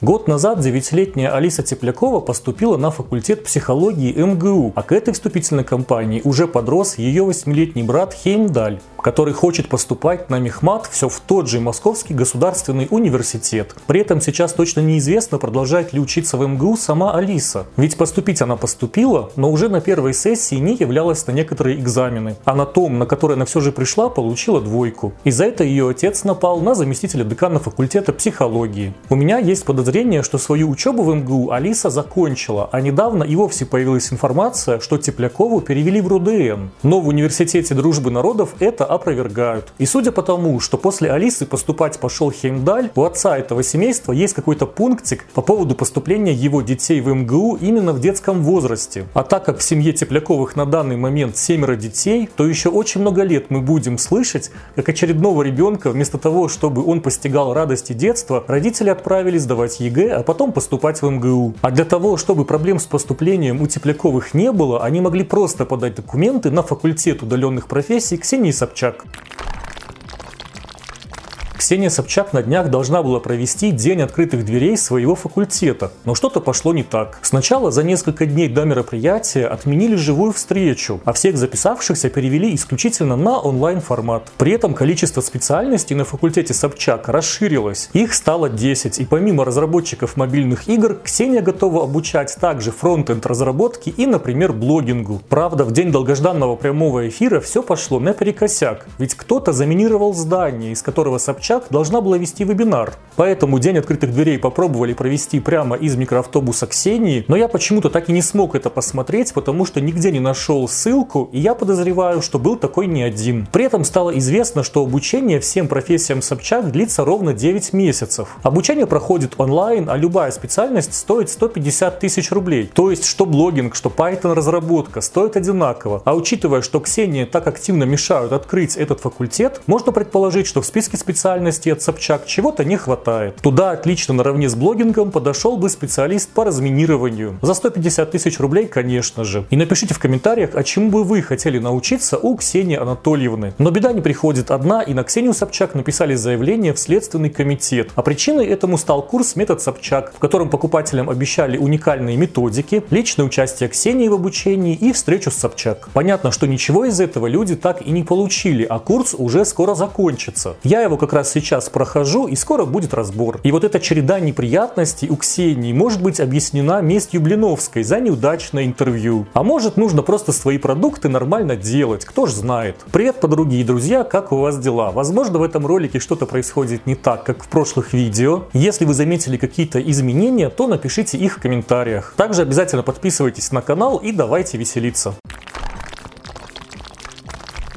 Год назад 9-летняя Алиса Теплякова поступила на факультет психологии МГУ, а к этой вступительной кампании уже подрос ее 8-летний брат Хеймдаль, который хочет поступать на Мехмат все в тот же Московский государственный университет. При этом сейчас точно неизвестно, продолжает ли учиться в МГУ сама Алиса. Ведь поступить она поступила, но уже на первой сессии не являлась на некоторые экзамены, а на том, на который она все же пришла, получила двойку. И за это ее отец напал на заместителя декана факультета психологии. У меня есть подозрение, что свою учебу в МГУ Алиса закончила, а недавно и вовсе появилась информация, что Теплякову перевели в РУДН. Но в университете дружбы народов это опровергают. И судя по тому, что после Алисы поступать пошел Хеймдаль, у отца этого семейства есть какой-то пунктик по поводу поступления его детей в МГУ именно в детском возрасте. А так как в семье Тепляковых на данный момент 7 детей, то еще очень много лет мы будем слышать, как очередного ребенка вместо того, чтобы он постигал радости детства, родители отправили сдавать ЕГЭ, а потом поступать в МГУ. А для того, чтобы проблем с поступлением у Тепляковых не было, они могли просто подать документы на факультет удаленных профессий Ксении Собчак. Ксения Собчак на днях должна была провести день открытых дверей своего факультета, но что-то пошло не так. Сначала за несколько дней до мероприятия отменили живую встречу, а всех записавшихся перевели исключительно на онлайн-формат. При этом количество специальностей на факультете Собчак расширилось. Их стало 10, и помимо разработчиков мобильных игр, Ксения готова обучать также фронт-энд разработке и, например, блогингу. Правда, в день долгожданного прямого эфира все пошло наперекосяк, ведь кто-то заминировал здание, из которого Собчак должна была вести вебинар. Поэтому день открытых дверей попробовали провести прямо из микроавтобуса Ксении, но я почему-то так и не смог это посмотреть, потому что нигде не нашел ссылку, и я подозреваю, что был такой не один. При этом стало известно, что обучение всем профессиям Собчак длится ровно 9 месяцев. Обучение проходит онлайн, а любая специальность стоит 150 000 рублей. То есть, что блогинг, что Python-разработка стоят одинаково. А учитывая, что Ксении так активно мешают открыть этот факультет, можно предположить, что в списке специальностей от Собчак чего-то не хватает. Туда отлично наравне с блогингом подошел бы специалист по разминированию. За 150 000 рублей, конечно же. И напишите в комментариях, а чему бы вы хотели научиться у Ксении Анатольевны. Но беда не приходит одна, и на Ксению Собчак написали заявление в Следственный комитет. А причиной этому стал курс «Метод Собчак», в котором покупателям обещали уникальные методики, личное участие Ксении в обучении и встречу с Собчак. Понятно, что ничего из этого люди так и не получили, а курс уже скоро закончится. Я его как раз сейчас прохожу, и скоро будет разбор. И вот эта череда неприятностей у Ксении может быть объяснена местью Блиновской за неудачное интервью. А может, нужно просто свои продукты нормально делать, кто ж знает. Привет, подруги и друзья, как у вас дела? Возможно, в этом ролике что-то происходит не так, как в прошлых видео. Если вы заметили какие-то изменения, то напишите их в комментариях. Также обязательно подписывайтесь на канал и давайте веселиться.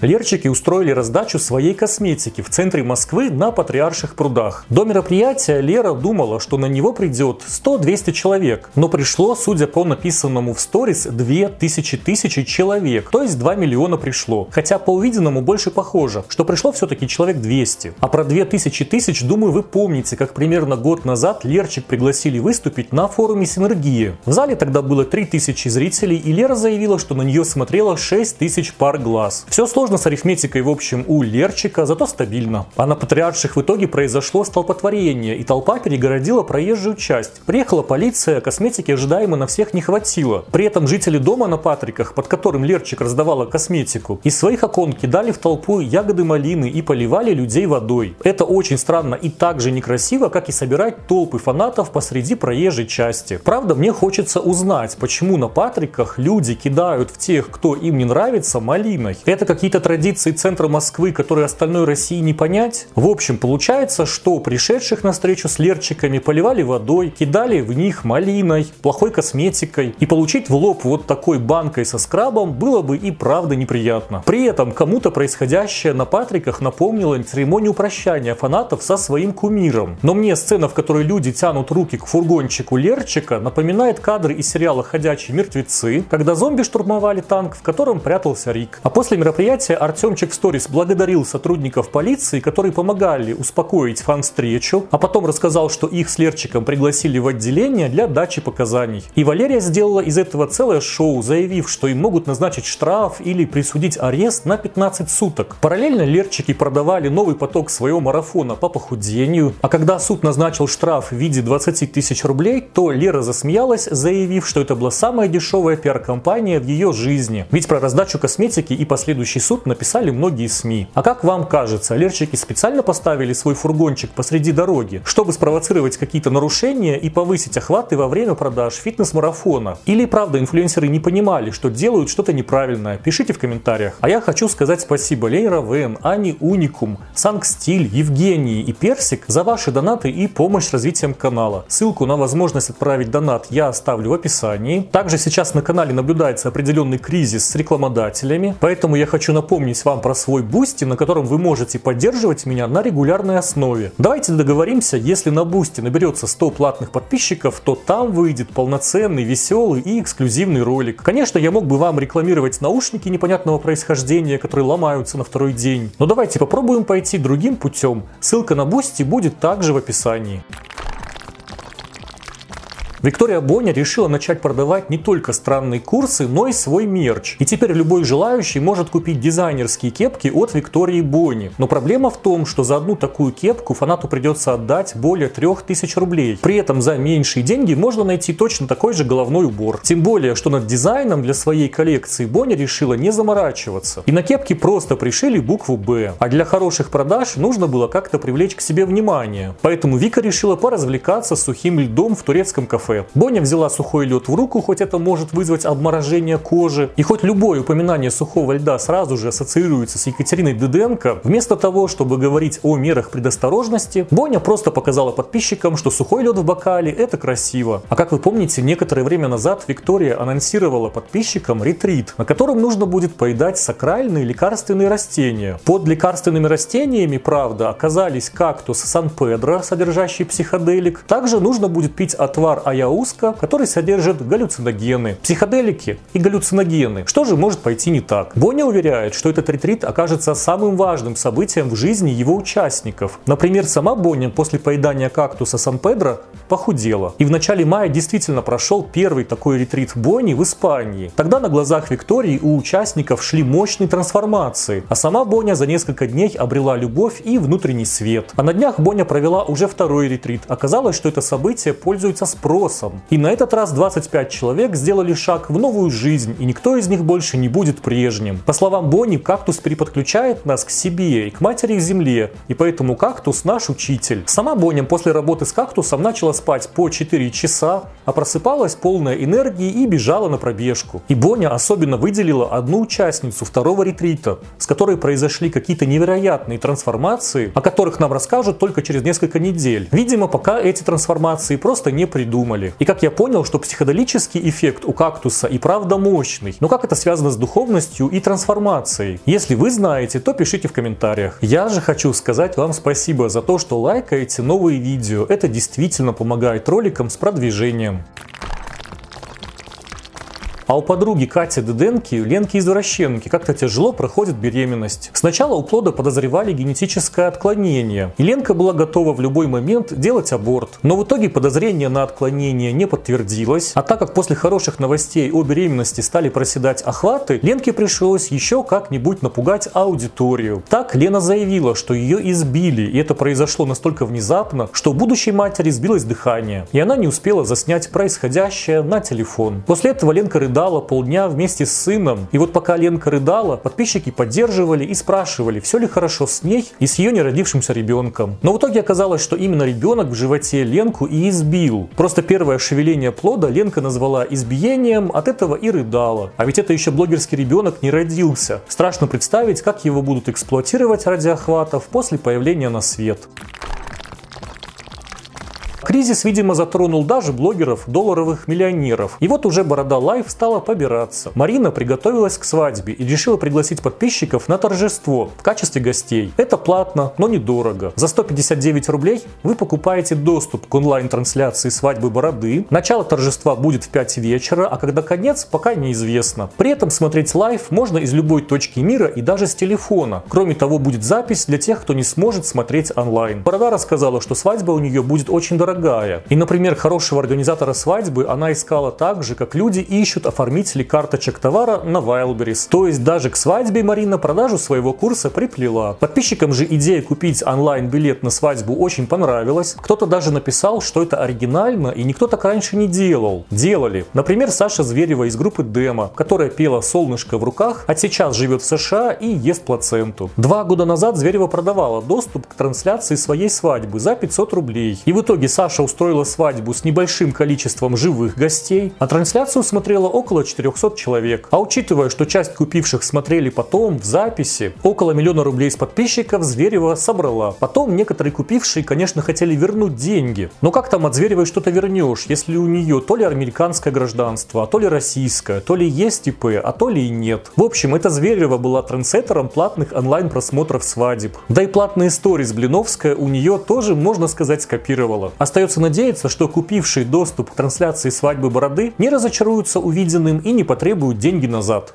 Лерчики устроили раздачу своей косметики в центре Москвы на Патриарших прудах. До мероприятия Лера думала, что на него придет 100-200 человек, но пришло, судя по написанному в сторис, 2000 человек, то есть 2 миллиона пришло. Хотя по увиденному больше похоже, что пришло все-таки человек 200. А про 2000 думаю, вы помните, как примерно год назад Лерчик пригласили выступить на форуме Синергии. В зале тогда было 3000 зрителей, и Лера заявила, что на нее смотрело 6000 пар глаз. Все сложно с арифметикой, в общем, у Лерчика, зато стабильно. А на Патриарших в итоге произошло столпотворение, и толпа перегородила проезжую часть. Приехала полиция, косметики ожидаемо на всех не хватило. При этом жители дома на Патриках, под которым Лерчик раздавала косметику, из своих окон кидали в толпу ягоды малины и поливали людей водой. Это очень странно и так же некрасиво, как и собирать толпы фанатов посреди проезжей части. Правда, мне хочется узнать, почему на Патриках люди кидают в тех, кто им не нравится, малиной. Это какие-то традиции центра Москвы, которые остальной России не понять. В общем, получается, что пришедших на встречу с Лерчиками поливали водой, кидали в них малиной, плохой косметикой, и получить в лоб вот такой банкой со скрабом было бы и правда неприятно. При этом кому-то происходящее на Патриках напомнило церемонию прощания фанатов со своим кумиром. Но мне сцена, в которой люди тянут руки к фургончику Лерчика, напоминает кадры из сериала «Ходячие мертвецы», когда зомби штурмовали танк, в котором прятался Рик. А после мероприятия ВКонтакте Артемчик в сторис благодарил сотрудников полиции, которые помогали успокоить фан-встречу, а потом рассказал, что их с Лерчиком пригласили в отделение для дачи показаний. И Валерия сделала из этого целое шоу, заявив, что им могут назначить штраф или присудить арест на 15 суток. Параллельно Лерчики продавали новый поток своего марафона по похудению, а когда суд назначил штраф в виде 20 тысяч рублей, то Лера засмеялась, заявив, что это была самая дешевая пиар-компания в ее жизни. Ведь про раздачу косметики и последующий суд написали многие СМИ. А как вам кажется, Лерчики специально поставили свой фургончик посреди дороги, чтобы спровоцировать какие-то нарушения и повысить охваты во время продаж фитнес-марафона? Или правда инфлюенсеры не понимали, что делают что-то неправильное? Пишите в комментариях. А я хочу сказать спасибо Лера Вен, Ани Уникум, Санг Стиль, Евгении и Персик за ваши донаты и помощь с развитием канала. Ссылку на возможность отправить донат я оставлю в описании. Также сейчас на канале наблюдается определенный кризис с рекламодателями, поэтому я хочу напомнить вам про свой Boosty, на котором вы можете поддерживать меня на регулярной основе. Давайте договоримся, если на Boosty наберется 100 платных подписчиков, то там выйдет полноценный, веселый и эксклюзивный ролик. Конечно, я мог бы вам рекламировать наушники непонятного происхождения, которые ломаются на второй день, но давайте попробуем пойти другим путем. Ссылка на Boosty будет также в описании. Виктория Боня решила начать продавать не только странные курсы, но и свой мерч. И теперь любой желающий может купить дизайнерские кепки от Виктории Бони. Но проблема в том, что за одну такую кепку фанату придется отдать более 3000 рублей. При этом за меньшие деньги можно найти точно такой же головной убор. Тем более, что над дизайном для своей коллекции Боня решила не заморачиваться. И на кепке просто пришили букву «Б». А для хороших продаж нужно было как-то привлечь к себе внимание. Поэтому Вика решила поразвлекаться с сухим льдом в турецком кафе. Боня взяла сухой лед в руку, хоть это может вызвать обморожение кожи. И хоть любое упоминание сухого льда сразу же ассоциируется с Екатериной Дыденко, вместо того, чтобы говорить о мерах предосторожности, Боня просто показала подписчикам, что сухой лед в бокале – это красиво. А как вы помните, некоторое время назад Виктория анонсировала подписчикам ретрит, на котором нужно будет поедать сакральные лекарственные растения. Под лекарственными растениями, правда, оказались кактус Сан-Педро, содержащий психоделик. Также нужно будет пить отвар Айапсона Узко, который содержит галлюциногены, психоделики и галлюциногены. Что же может пойти не так? Боня уверяет, что этот ретрит окажется самым важным событием в жизни его участников. Например, сама Боня после поедания кактуса Сан-Педро похудела. И в начале мая действительно прошел первый такой ретрит Бони в Испании. Тогда на глазах Виктории у участников шли мощные трансформации, а сама Боня за несколько дней обрела любовь и внутренний свет. А на днях Боня провела уже второй ретрит. Оказалось, что это событие пользуется спросом. И на этот раз 25 человек сделали шаг в новую жизнь, и никто из них больше не будет прежним. По словам Бони, кактус переподключает нас к себе и к матери земле, и поэтому кактус наш учитель. Сама Боня после работы с кактусом начала спать по 4 часа, а просыпалась полная энергии и бежала на пробежку. И Боня особенно выделила одну участницу второго ретрита, с которой произошли какие-то невероятные трансформации, о которых нам расскажут только через несколько недель. Видимо, пока эти трансформации просто не придумали. И как я понял, что психоделический эффект у кактуса и правда мощный. Но как это связано с духовностью и трансформацией? Если вы знаете, то пишите в комментариях. Я же хочу сказать вам спасибо за то, что лайкаете новые видео. Это действительно помогает роликам с продвижением. А у подруги Кати Дыденки, Ленки Извращенки, как-то тяжело проходит беременность. Сначала у плода подозревали генетическое отклонение, и Ленка была готова в любой момент делать аборт. Но в итоге подозрение на отклонение не подтвердилось, а так как после хороших новостей о беременности стали проседать охваты, Ленке пришлось еще как-нибудь напугать аудиторию. Так Лена заявила, что ее избили, и это произошло настолько внезапно, что будущей матери сбилось дыхание, и она не успела заснять происходящее на телефон. После этого Ленка рыдала полдня вместе с сыном. И вот пока Ленка рыдала, подписчики поддерживали и спрашивали, все ли хорошо с ней и с ее неродившимся ребенком. Но в итоге оказалось, что именно ребенок в животе Ленку и избил. Просто первое шевеление плода Ленка назвала избиением, от этого и рыдала. А ведь это еще блогерский ребенок не родился. Страшно представить, как его будут эксплуатировать ради охватов после появления на свет. Кризис, видимо, затронул даже блогеров долларовых миллионеров. И вот уже Борода Лайф стала побираться. Марина приготовилась к свадьбе и решила пригласить подписчиков на торжество в качестве гостей. Это платно, но недорого. За 159 рублей вы покупаете доступ к онлайн-трансляции свадьбы Бороды. Начало торжества будет в 5 вечера, а когда конец, пока неизвестно. При этом смотреть лайв можно из любой точки мира и даже с телефона. Кроме того, будет запись для тех, кто не сможет смотреть онлайн. Борода рассказала, что свадьба у нее будет очень дорогая. И, например, хорошего организатора свадьбы она искала так же, как люди ищут оформителей карточек товара на Wildberries. То есть даже к свадьбе Марина продажу своего курса приплела. Подписчикам же идея купить онлайн-билет на свадьбу очень понравилась. Кто-то даже написал, что это оригинально и никто так раньше не делал. Делали. Например, Саша Зверева из группы DEMO, которая пела «Солнышко в руках», а сейчас живет в США и ест плаценту. 2 года назад Зверева продавала доступ к трансляции своей свадьбы за 500 рублей. И в итоге Саша устроила свадьбу с небольшим количеством живых гостей, а трансляцию смотрело около 400 человек. А учитывая, что часть купивших смотрели потом в записи, около 1 000 000 рублей с подписчиков Зверева собрала. Потом некоторые купившие, конечно, хотели вернуть деньги. Но как там от Зверевой что-то вернешь, если у нее то ли американское гражданство, то ли российское, то ли есть ИП, а то ли и нет. В общем, эта Зверева была трендсеттером платных онлайн-просмотров свадеб. Да и платные сторис Блиновская у нее тоже, можно сказать, скопировала. Остается надеяться, что купившие доступ к трансляции свадьбы Бороды не разочаруются увиденным и не потребуют деньги назад.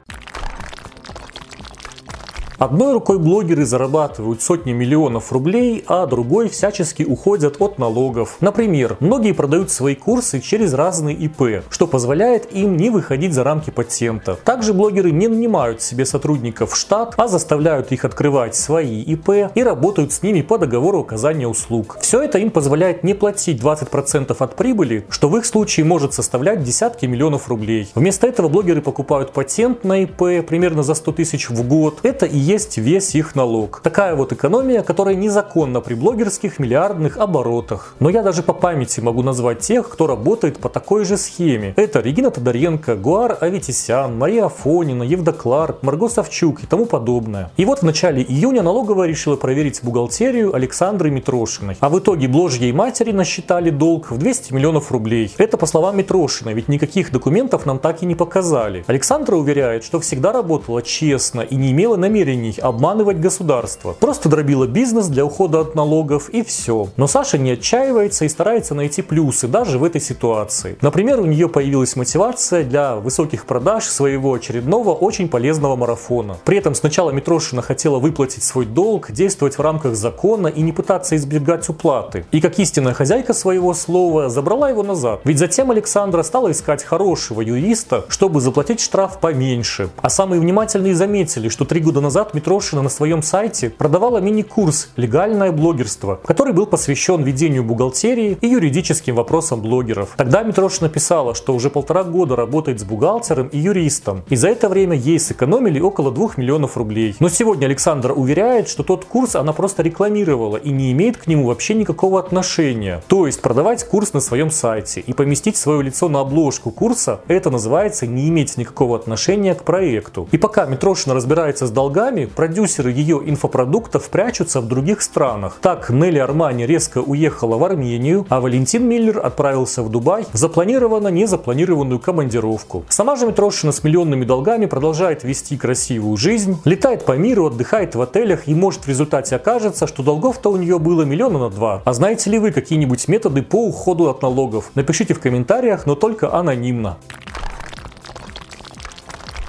Одной рукой блогеры зарабатывают сотни миллионов рублей, а другой всячески уходят от налогов. Например, многие продают свои курсы через разные ИП, что позволяет им не выходить за рамки патента. Также блогеры не нанимают себе сотрудников в штат, а заставляют их открывать свои ИП и работают с ними по договору оказания услуг. Все это им позволяет не платить 20% от прибыли, что в их случае может составлять десятки миллионов рублей. Вместо этого блогеры покупают патент на ИП примерно за 100 тысяч в год. Это и есть весь их налог. Такая вот экономия, которая незаконна при блогерских миллиардных оборотах. Но я даже по памяти могу назвать тех, кто работает по такой же схеме. Это Регина Тодоренко, Гуар Аветисян, Мария Афонина, Евдоклар, Марго Савчук и тому подобное. И вот в начале июня налоговая решила проверить бухгалтерию Александры Митрошиной. А в итоге бложьей матери насчитали долг в 200 миллионов рублей. Это по словам Митрошиной, ведь никаких документов нам так и не показали. Александра уверяет, что всегда работала честно и не имела намерения обманывать государство. Просто дробила бизнес для ухода от налогов и все. Но Саша не отчаивается и старается найти плюсы даже в этой ситуации. Например, у нее появилась мотивация для высоких продаж своего очередного очень полезного марафона. При этом сначала Митрошина хотела выплатить свой долг, действовать в рамках закона и не пытаться избегать уплаты. И как истинная хозяйка своего слова забрала его назад. Ведь затем Александра стала искать хорошего юриста, чтобы заплатить штраф поменьше. А самые внимательные заметили, что 3 года назад Митрошина на своем сайте продавала мини-курс «Легальное блогерство», который был посвящен ведению бухгалтерии и юридическим вопросам блогеров. Тогда Митрошина писала, что уже 1,5 года работает с бухгалтером и юристом, и за это время ей сэкономили около 2 миллионов рублей. Но сегодня Александра уверяет, что тот курс она просто рекламировала и не имеет к нему вообще никакого отношения. То есть продавать курс на своем сайте и поместить свое лицо на обложку курса – это называется не иметь никакого отношения к проекту. И пока Митрошина разбирается с долгами, продюсеры ее инфопродуктов прячутся в других странах. Так, Нелли Армани резко уехала в Армению, а Валентин Миллер отправился в Дубай в незапланированную командировку. Сама же Митрошина с миллионными долгами продолжает вести красивую жизнь, летает по миру, отдыхает в отелях и, может, в результате окажется, что долгов-то у нее было 1 2 миллиона. А знаете ли вы какие-нибудь методы по уходу от налогов? Напишите в комментариях, но только анонимно.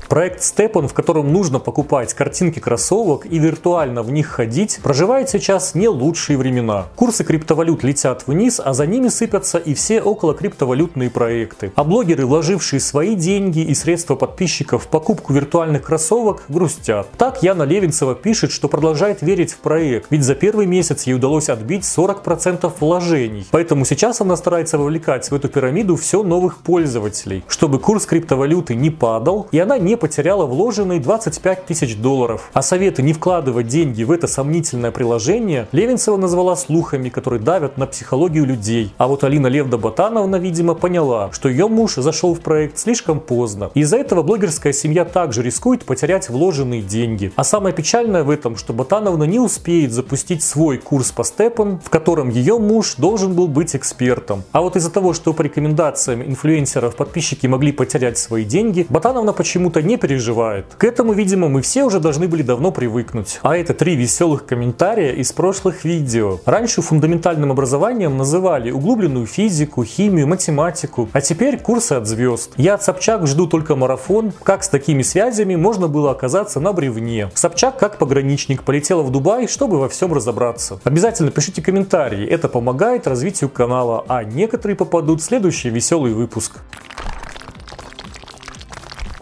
Проект Степан, в котором нужно покупать картинки кроссовок и виртуально в них ходить, проживает сейчас не лучшие времена. Курсы криптовалют летят вниз, а за ними сыпятся и все околокриптовалютные проекты. А блогеры, вложившие свои деньги и средства подписчиков в покупку виртуальных кроссовок, грустят. Так Яна Левинцева пишет, что продолжает верить в проект, ведь за 1 месяц ей удалось отбить 40% вложений. Поэтому сейчас она старается вовлекать в эту пирамиду все новых пользователей, чтобы курс криптовалюты не падал и она не потеряла вложенные $25 000. А советы не вкладывать деньги в это сомнительное приложение Левинцева назвала слухами, которые давят на психологию людей. А вот Алина Левда Батановна, видимо, поняла, что ее муж зашел в проект слишком поздно. Из-за этого блогерская семья также рискует потерять вложенные деньги. А самое печальное в этом, что Батановна не успеет запустить свой курс по степам, в котором ее муж должен был быть экспертом. А вот из-за того, что по рекомендациям инфлюенсеров подписчики могли потерять свои деньги, Батановна почему-то не переживает. К этому, видимо, мы все уже должны были давно привыкнуть. А это 3 веселых комментария из прошлых видео. Раньше фундаментальным образованием называли углубленную физику, химию, математику, а теперь курсы от звезд. Я от Собчак жду только марафон, как с такими связями можно было оказаться на бревне. Собчак как пограничник полетела в Дубай, чтобы во всем разобраться. Обязательно пишите комментарии, это помогает развитию канала, а некоторые попадут в следующий веселый выпуск.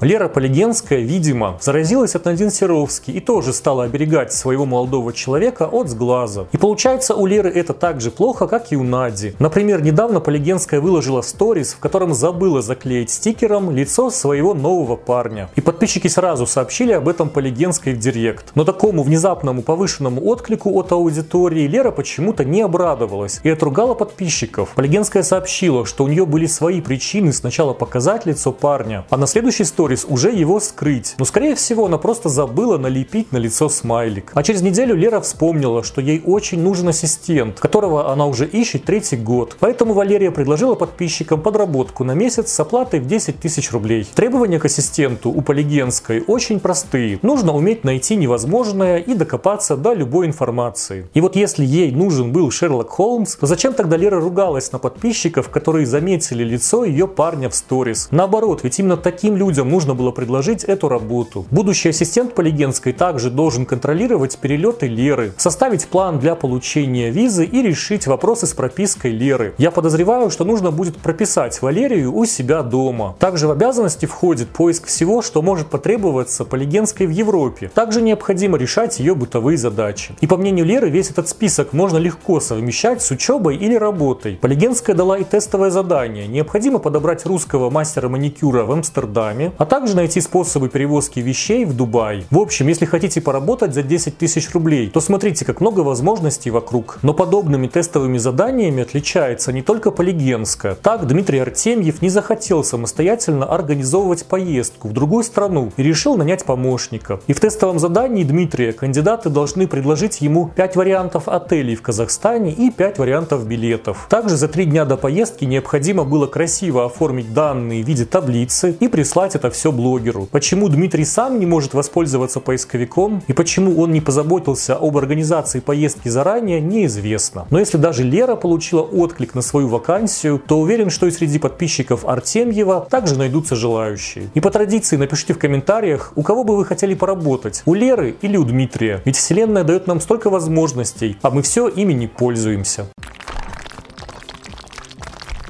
Лера Полигенская, видимо, заразилась от Надин Серовски и тоже стала оберегать своего молодого человека от сглаза. И получается, у Леры это так же плохо, как и у Нади. Например, недавно Полигенская выложила сторис, в котором забыла заклеить стикером лицо своего нового парня. И подписчики сразу сообщили об этом Полигенской в директ. Но такому внезапному повышенному отклику от аудитории Лера почему-то не обрадовалась и отругала подписчиков. Полигенская сообщила, что у нее были свои причины сначала показать лицо парня, а на следующей сторис уже его скрыть. Но скорее всего она просто забыла налепить на лицо смайлик. А через неделю Лера вспомнила, что ей очень нужен ассистент, которого она уже ищет 3-й год. Поэтому Валерия предложила подписчикам подработку на месяц с оплатой в 10 000 рублей. Требования к ассистенту у Полигенской очень простые. Нужно уметь найти невозможное и докопаться до любой информации. И вот если ей нужен был Шерлок Холмс, то зачем тогда Лера ругалась на подписчиков, которые заметили лицо ее парня в сторис? Наоборот, ведь именно таким людям нужно было предложить эту работу. Будущий ассистент Полигенской также должен контролировать перелеты Леры, составить план для получения визы и решить вопросы с пропиской Леры. Я подозреваю, что нужно будет прописать Валерию у себя дома. Также в обязанности входит поиск всего, что может потребоваться Полигенской в Европе. Также необходимо решать ее бытовые задачи. И по мнению Леры, весь этот список можно легко совмещать с учебой или работой. Полигенская дала и тестовое задание. Необходимо подобрать русского мастера маникюра в Амстердаме, а также найти способы перевозки вещей в Дубай. В общем, если хотите поработать за 10 000 рублей, то смотрите, как много возможностей вокруг. Но подобными тестовыми заданиями отличается не только Полигенская. Так, Дмитрий Артемьев не захотел самостоятельно организовывать поездку в другую страну и решил нанять помощника. И в тестовом задании Дмитрия кандидаты должны предложить ему 5 вариантов отелей в Казахстане и 5 вариантов билетов. Также за 3 дня до поездки необходимо было красиво оформить данные в виде таблицы и прислать это все блогеру. Почему Дмитрий сам не может воспользоваться поисковиком и почему он не позаботился об организации поездки заранее, неизвестно. Но если даже Лера получила отклик на свою вакансию, то уверен, что и среди подписчиков Артемьева также найдутся желающие. И по традиции напишите в комментариях, у кого бы вы хотели поработать, у Леры или у Дмитрия. Ведь вселенная дает нам столько возможностей, а мы все ими не пользуемся.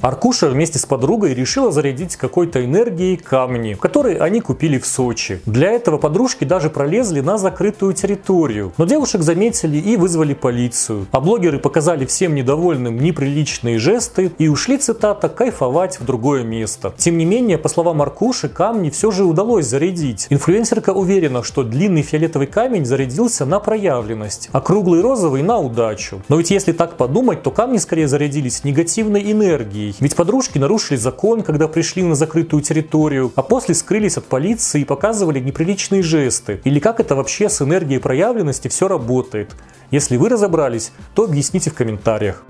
Аркуша вместе с подругой решила зарядить какой-то энергией камни, которые они купили в Сочи. Для этого подружки даже пролезли на закрытую территорию, но девушек заметили и вызвали полицию. А блогеры показали всем недовольным неприличные жесты и ушли, цитата, кайфовать в другое место. Тем не менее, по словам Аркуши, камни все же удалось зарядить. Инфлюенсерка уверена, что длинный фиолетовый камень зарядился на проявленность, а круглый розовый на удачу. Но ведь если так подумать, то камни скорее зарядились негативной энергией. Ведь подружки нарушили закон, когда пришли на закрытую территорию, а после скрылись от полиции и показывали неприличные жесты. Или как это вообще с энергией проявленности все работает? Если вы разобрались, то объясните в комментариях.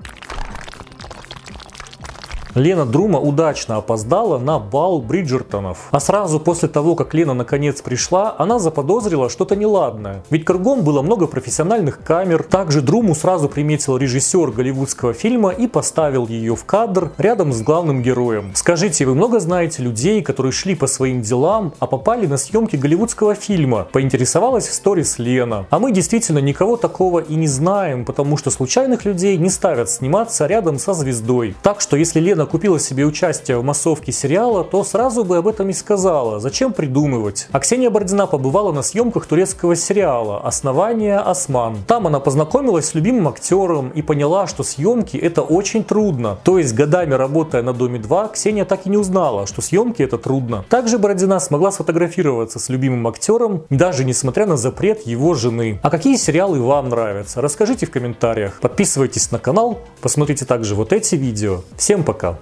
Лена Друма удачно опоздала на бал Бриджертонов. А сразу после того, как Лена наконец пришла, она заподозрила что-то неладное. Ведь кругом было много профессиональных камер. Также Друму сразу приметил режиссер голливудского фильма и поставил ее в кадр рядом с главным героем. Скажите, вы много знаете людей, которые шли по своим делам, а попали на съемки голливудского фильма? Поинтересовалась в сторис Лена. А мы действительно никого такого и не знаем, потому что случайных людей не ставят сниматься рядом со звездой. Так что если Лена купила себе участие в массовке сериала, то сразу бы об этом и сказала, зачем придумывать. А Ксения Бородина побывала на съемках турецкого сериала «Основание Осман». Там она познакомилась с любимым актером и поняла, что съемки это очень трудно. То есть годами работая на «Доме 2», Ксения так и не узнала, что съемки это трудно. Также Бородина смогла сфотографироваться с любимым актером, даже несмотря на запрет его жены. А какие сериалы вам нравятся? Расскажите в комментариях. Подписывайтесь на канал, посмотрите также вот эти видео. Всем пока!